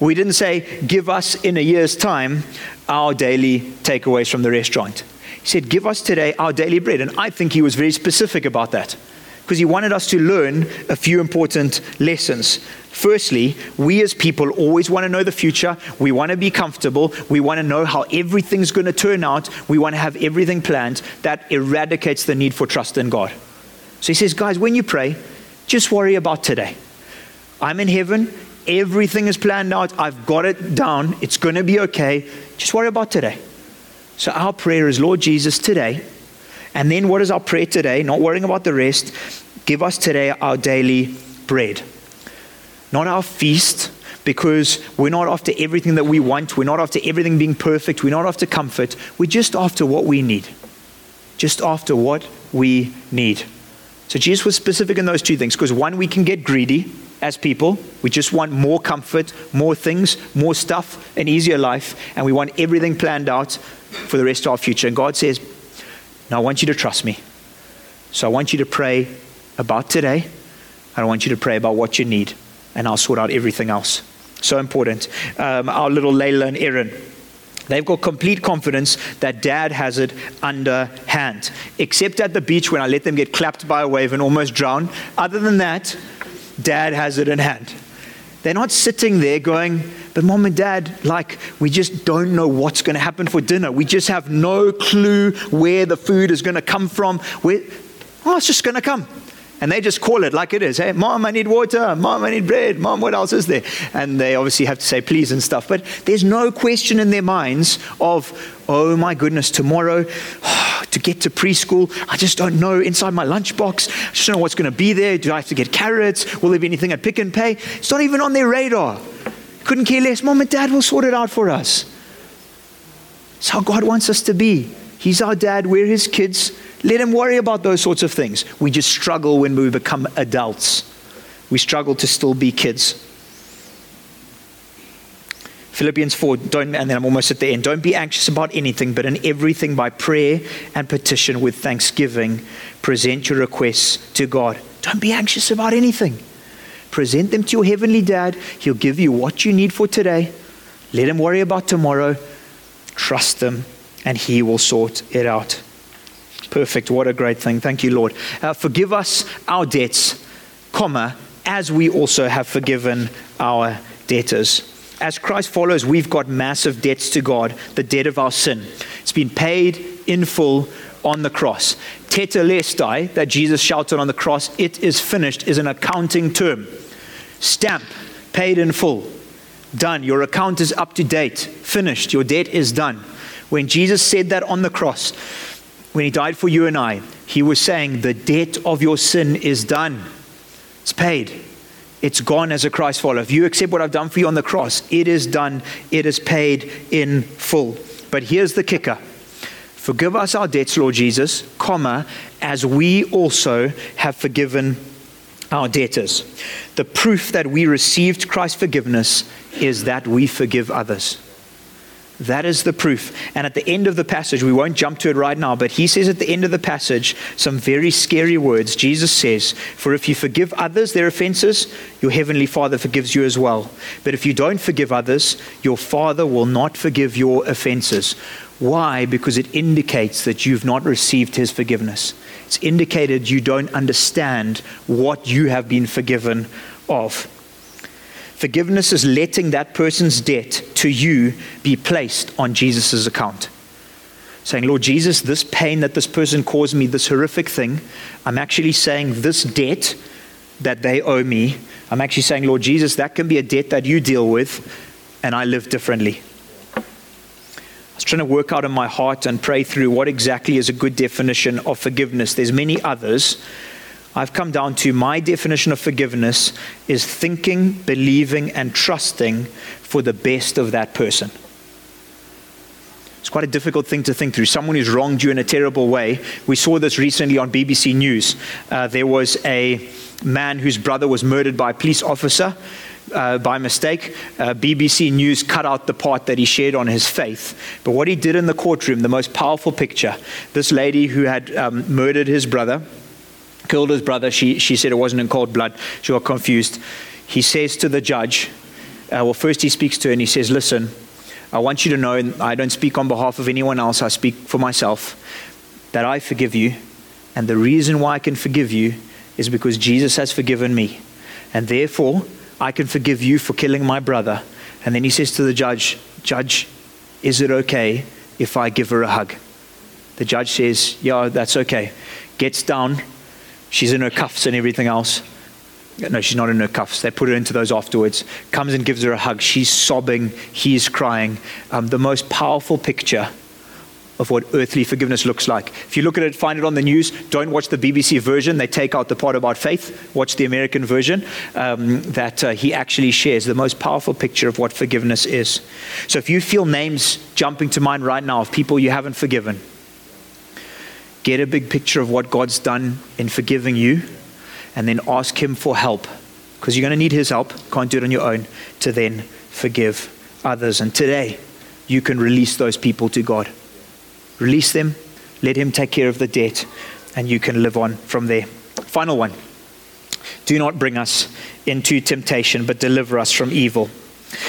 We didn't say, give us in a year's time our daily takeaways from the restaurant. He said, give us today our daily bread. And I think he was very specific about that, because he wanted us to learn a few important lessons. Firstly, we as people always want to know the future. We want to be comfortable. We want to know how everything's going to turn out. We want to have everything planned. That eradicates the need for trust in God. So he says, guys, when you pray, just worry about today. I'm in heaven. Everything is planned out. I've got it down. It's going to be okay. Just worry about today. So our prayer is, Lord Jesus, today. And then what is our prayer today? Not worrying about the rest. Give us today our daily bread. Not our feast, because we're not after everything that we want. We're not after everything being perfect. We're not after comfort. We're just after what we need. Just after what we need. So Jesus was specific in those two things, because one, we can get greedy as people. We just want more comfort, more things, more stuff, an easier life. And we want everything planned out for the rest of our future. And God says, now I want you to trust me. So I want you to pray about today. And I want you to pray about what you need. And I'll sort out everything else. So important. Um, our little Layla and Erin, they've got complete confidence that Dad has it under hand. Except at the beach when I let them get clapped by a wave and almost drown. Other than that, Dad has it in hand. They're not sitting there going, but Mom and Dad, like, we just don't know what's going to happen for dinner. We just have no clue where the food is going to come from. Where, oh, it's just going to come. And they just call it like it is. Hey, Mom, I need water. Mom, I need bread. Mom, what else is there? And they obviously have to say please and stuff. But there's no question in their minds of, oh my goodness, tomorrow to get to preschool, I just don't know. Inside my lunchbox, I just don't know what's going to be there. Do I have to get carrots? Will there be anything at Pick and Pay? It's not even on their radar. Couldn't care less. Mom and Dad will sort it out for us. It's how God wants us to be. He's our dad. We're his kids. Let him worry about those sorts of things. We just struggle when we become adults. We struggle to still be kids. Philippians four, don't, and then I'm almost at the end. Don't be anxious about anything, but in everything by prayer and petition with thanksgiving, present your requests to God. Don't be anxious about anything. Present them to your heavenly dad. He'll give you what you need for today. Let him worry about tomorrow. Trust him, and he will sort it out. Perfect. What a great thing. Thank you, Lord. Uh, forgive us our debts, comma, as we also have forgiven our debtors. As Christ follows, we've got massive debts to God, the debt of our sin. It's been paid in full on the cross. Tetelestai, that Jesus shouted on the cross, it is finished, is an accounting term. Stamp, paid in full. Done. Your account is up to date. Finished. Your debt is done. When Jesus said that on the cross, when he died for you and I, he was saying the debt of your sin is done. It's paid. It's gone as a Christ follower. If you accept what I've done for you on the cross, it is done. It is paid in full. But here's the kicker. Forgive us our debts, Lord Jesus, comma, as we also have forgiven our debtors. The proof that we received Christ's forgiveness is that we forgive others. That is the proof. And at the end of the passage, we won't jump to it right now, but he says at the end of the passage some very scary words. Jesus says, for if you forgive others their offenses, your heavenly Father forgives you as well. But if you don't forgive others, your Father will not forgive your offenses. Why? Because it indicates that you've not received his forgiveness. It's indicated you don't understand what you have been forgiven of. Forgiveness is letting that person's debt to you be placed on Jesus' account. Saying, Lord Jesus, this pain that this person caused me, this horrific thing, I'm actually saying this debt that they owe me, I'm actually saying, Lord Jesus, that can be a debt that you deal with, and I live differently. I was trying to work out in my heart and pray through what exactly is a good definition of forgiveness. There's many others. I've come down to my definition of forgiveness is thinking, believing, and trusting for the best of that person. It's quite a difficult thing to think through. Someone who's wronged you in a terrible way. We saw this recently on B B C News. Uh, there was a man whose brother was murdered by a police officer uh, by mistake. Uh, B B C News cut out the part that he shared on his faith. But what he did in the courtroom, the most powerful picture, this lady who had um, murdered his brother, killed his brother. She she said it wasn't in cold blood. She got confused. He says to the judge, uh, well, first he speaks to her and he says, listen, I want you to know, and I don't speak on behalf of anyone else, I speak for myself, that I forgive you. And the reason why I can forgive you is because Jesus has forgiven me. And therefore, I can forgive you for killing my brother. And then he says to the judge, Judge, is it okay if I give her a hug? The judge says, yeah, that's okay. Gets down. She's in her cuffs and everything else. No, she's not in her cuffs. They put her into those afterwards. Comes and gives her a hug. She's sobbing. He's crying. Um, the most powerful picture of what earthly forgiveness looks like. If you look at it, find it on the news. Don't watch the B B C version. They take out the part about faith. Watch the American version um, that uh, he actually shares. The most powerful picture of what forgiveness is. So if you feel names jumping to mind right now of people you haven't forgiven, get a big picture of what God's done in forgiving you, and then ask him for help, because you're going to need his help. Can't do it on your own to then forgive others. And today, you can release those people to God. Release them, let him take care of the debt, and you can live on from there. Final one. Do not bring us into temptation, but deliver us from evil.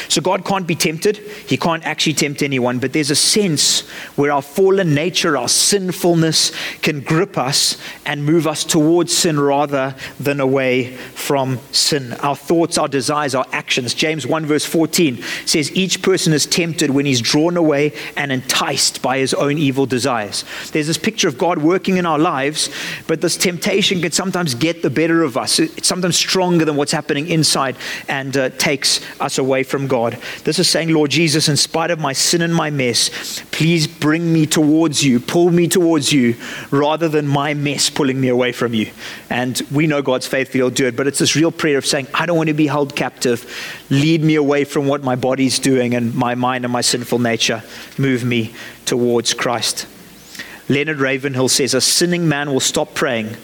So God can't be tempted. He can't actually tempt anyone, but there's a sense where our fallen nature, our sinfulness can grip us and move us towards sin rather than away from sin. Our thoughts, our desires, our actions. James one verse fourteen says, each person is tempted when he's drawn away and enticed by his own evil desires. There's this picture of God working in our lives, but this temptation can sometimes get the better of us. It's sometimes stronger than what's happening inside and uh, takes us away from God. This is saying, Lord Jesus, in spite of my sin and my mess, please bring me towards you, pull me towards you, rather than my mess pulling me away from you. And we know God's faithful, he'll do it, but it's this real prayer of saying, I don't want to be held captive. Lead me away from what my body's doing and my mind and my sinful nature. Move me towards Christ. Leonard Ravenhill says, a sinning man will stop praying,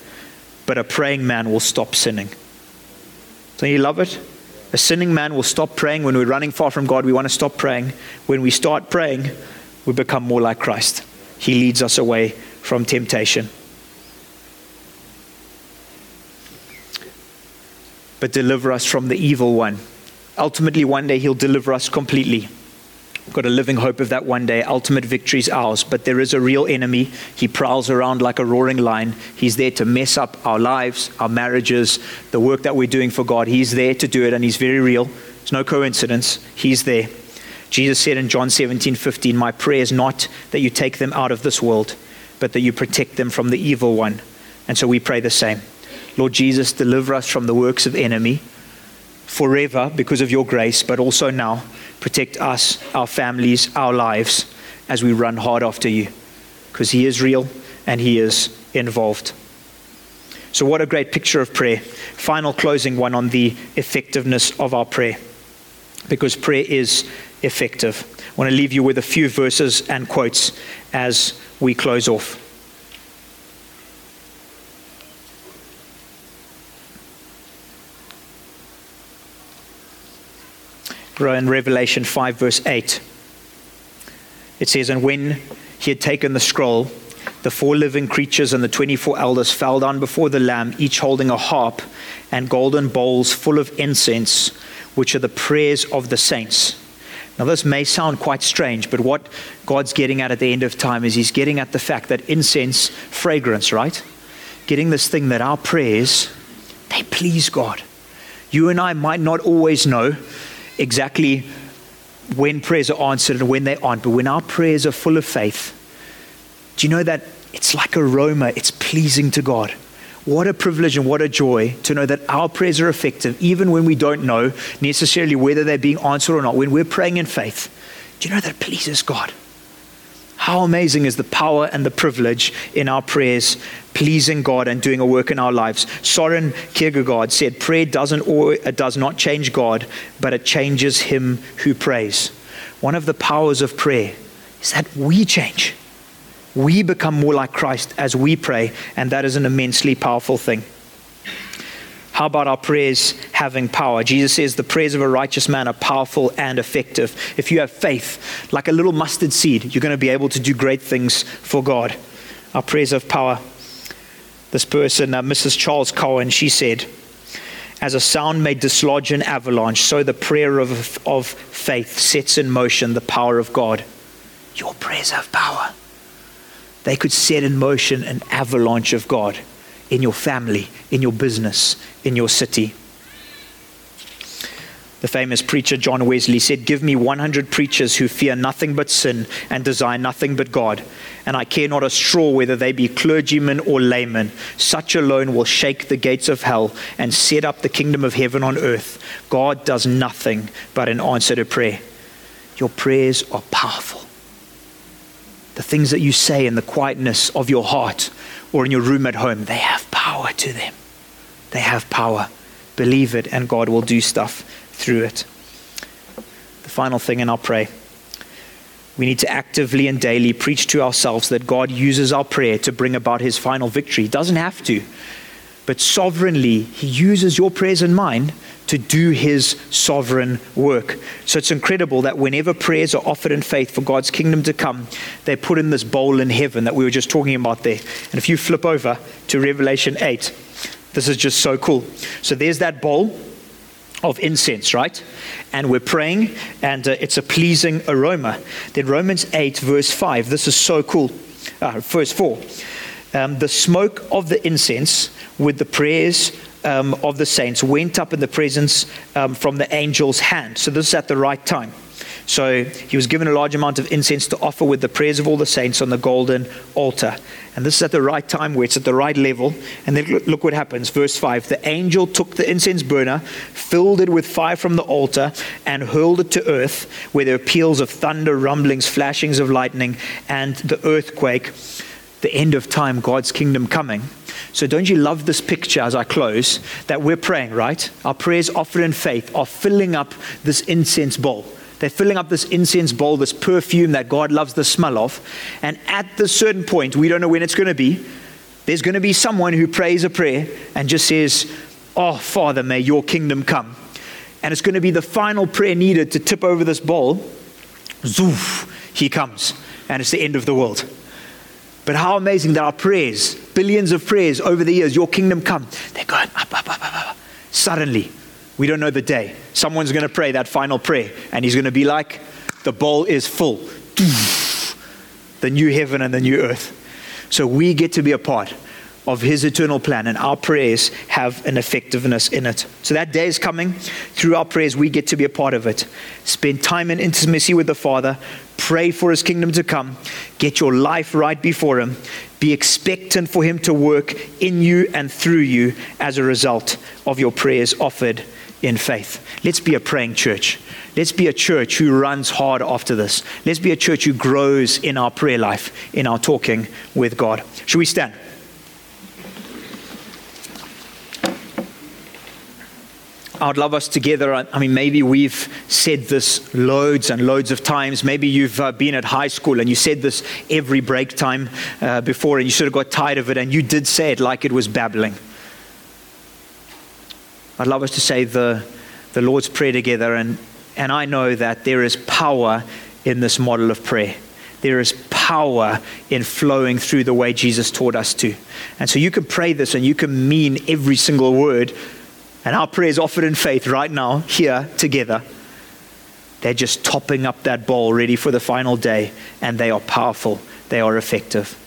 but a praying man will stop sinning. Don't you love it? A sinning man will stop praying. When we're running far from God, we want to stop praying. When we start praying, we become more like Christ. He leads us away from temptation. But deliver us from the evil one. Ultimately, one day he'll deliver us completely. We've got a living hope of that one day. Ultimate victory is ours. But there is a real enemy. He prowls around like a roaring lion. He's there to mess up our lives, our marriages, the work that we're doing for God. He's there to do it, and he's very real. It's no coincidence. He's there. Jesus said in John seventeen fifteen, my prayer is not that you take them out of this world, but that you protect them from the evil one. And so we pray the same. Lord Jesus, deliver us from the works of enemy forever because of your grace, but also now. Protect us, our families, our lives as we run hard after you, because he is real and he is involved. So what a great picture of prayer. Final closing one on the effectiveness of our prayer, because prayer is effective. I want to leave you with a few verses and quotes as we close off. In Revelation five verse eight, it says, and when he had taken the scroll, the four living creatures and the twenty-four elders fell down before the Lamb, each holding a harp and golden bowls full of incense, which are the prayers of the saints. Now, this may sound quite strange, but what God's getting at at the end of time is he's getting at the fact that incense, fragrance, right? Getting this thing that our prayers, they please God. You and I might not always know exactly when prayers are answered and when they aren't, but when our prayers are full of faith, do you know that it's like aroma, it's pleasing to God. What a privilege and what a joy to know that our prayers are effective, even when we don't know necessarily whether they're being answered or not. When we're praying in faith, do you know that pleases God? How amazing is the power and the privilege in our prayers, pleasing God and doing a work in our lives. Soren Kierkegaard said, prayer doesn't or it does not change God, but it changes him who prays. One of the powers of prayer is that we change. We become more like Christ as we pray, and that is an immensely powerful thing. How about our prayers having power? Jesus says the prayers of a righteous man are powerful and effective. If you have faith, like a little mustard seed, you're going to be able to do great things for God. Our prayers have power. This person, uh, Missus Charles Cohen, she said, as a sound may dislodge an avalanche, so the prayer of, of faith sets in motion the power of God. Your prayers have power. They could set in motion an avalanche of God in your family, in your business, in your city. The famous preacher John Wesley said, give me one hundred preachers who fear nothing but sin and desire nothing but God, and I care not a straw whether they be clergymen or laymen. Such alone will shake the gates of hell and set up the kingdom of heaven on earth. God does nothing but an answer to prayer. Your prayers are powerful. The things that you say in the quietness of your heart or in your room at home, they have power to them. They have power. Believe it, and God will do stuff through it. The final thing, and I'll pray. We need to actively and daily preach to ourselves that God uses our prayer to bring about his final victory. He doesn't have to, but sovereignly, he uses your prayers and mine to do his sovereign work. So it's incredible that whenever prayers are offered in faith for God's kingdom to come, they're put in this bowl in heaven that we were just talking about there. And if you flip over to Revelation eight, this is just so cool. So there's that bowl of incense, right? And we're praying, and uh, it's a pleasing aroma. Then Romans eight, verse five, this is so cool. Uh, verse four, um, the smoke of the incense with the prayers Um, of the saints went up in the presence um, from the angel's hand. So this is at the right time. So he was given a large amount of incense to offer with the prayers of all the saints on the golden altar. And this is at the right time where it's at the right level. And then look, look what happens. Verse five, the angel took the incense burner, filled it with fire from the altar, and hurled it to earth, where there were peals of thunder, rumblings, flashings of lightning, and the earthquake, the end of time, God's kingdom coming. So don't you love this picture as I close, that we're praying, right? Our prayers offered in faith are filling up this incense bowl. They're filling up this incense bowl, this perfume that God loves the smell of. And at this certain point, we don't know when it's going to be. There's going to be someone who prays a prayer and just says, oh, Father, may your kingdom come. And it's going to be the final prayer needed to tip over this bowl. Zoof, he comes. And it's the end of the world. But how amazing that our prayers, billions of prayers over the years, your kingdom come, they're going up, up, up, up, up. Suddenly, we don't know the day. Someone's going to pray that final prayer, and he's going to be like, the bowl is full. The new heaven and the new earth. So we get to be a part of his eternal plan, and our prayers have an effectiveness in it. So that day is coming. Through our prayers, we get to be a part of it. Spend time in intimacy with the Father. Pray for his kingdom to come. Get your life right before him. Be expectant for him to work in you and through you as a result of your prayers offered in faith. Let's be a praying church. Let's be a church who runs hard after this. Let's be a church who grows in our prayer life, in our talking with God. Should we stand? I would love us together. I mean, maybe we've said this loads and loads of times. Maybe you've uh, been at high school and you said this every break time uh, before, and you sort of got tired of it, and you did say it like it was babbling. I'd love us to say the, the Lord's Prayer together, and, and I know that there is power in this model of prayer. There is power in flowing through the way Jesus taught us to. And so you can pray this and you can mean every single word. And our prayer is offered in faith right now, here, together. They're just topping up that bowl ready for the final day, and they are powerful. They are effective.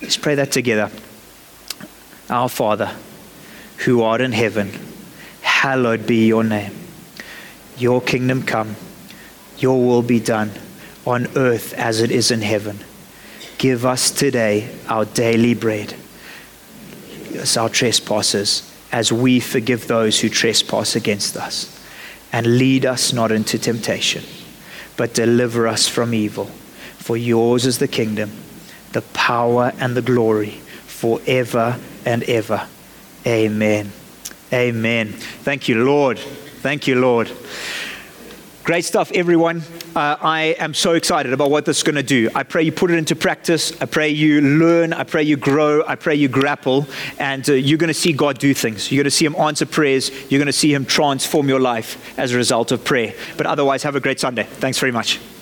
Let's pray that together. Our Father, who art in heaven, hallowed be your name. Your kingdom come, your will be done on earth as it is in heaven. Give us today our daily bread. Forgive us our trespasses as we forgive those who trespass against us. And lead us not into temptation, but deliver us from evil. For yours is the kingdom, the power and the glory forever and ever. Amen. Amen. Thank you, Lord. Thank you, Lord. Great stuff, everyone. Uh, I am so excited about what this is going to do. I pray you put it into practice. I pray you learn. I pray you grow. I pray you grapple. And uh, you're going to see God do things. You're going to see him answer prayers. You're going to see him transform your life as a result of prayer. But otherwise, have a great Sunday. Thanks very much.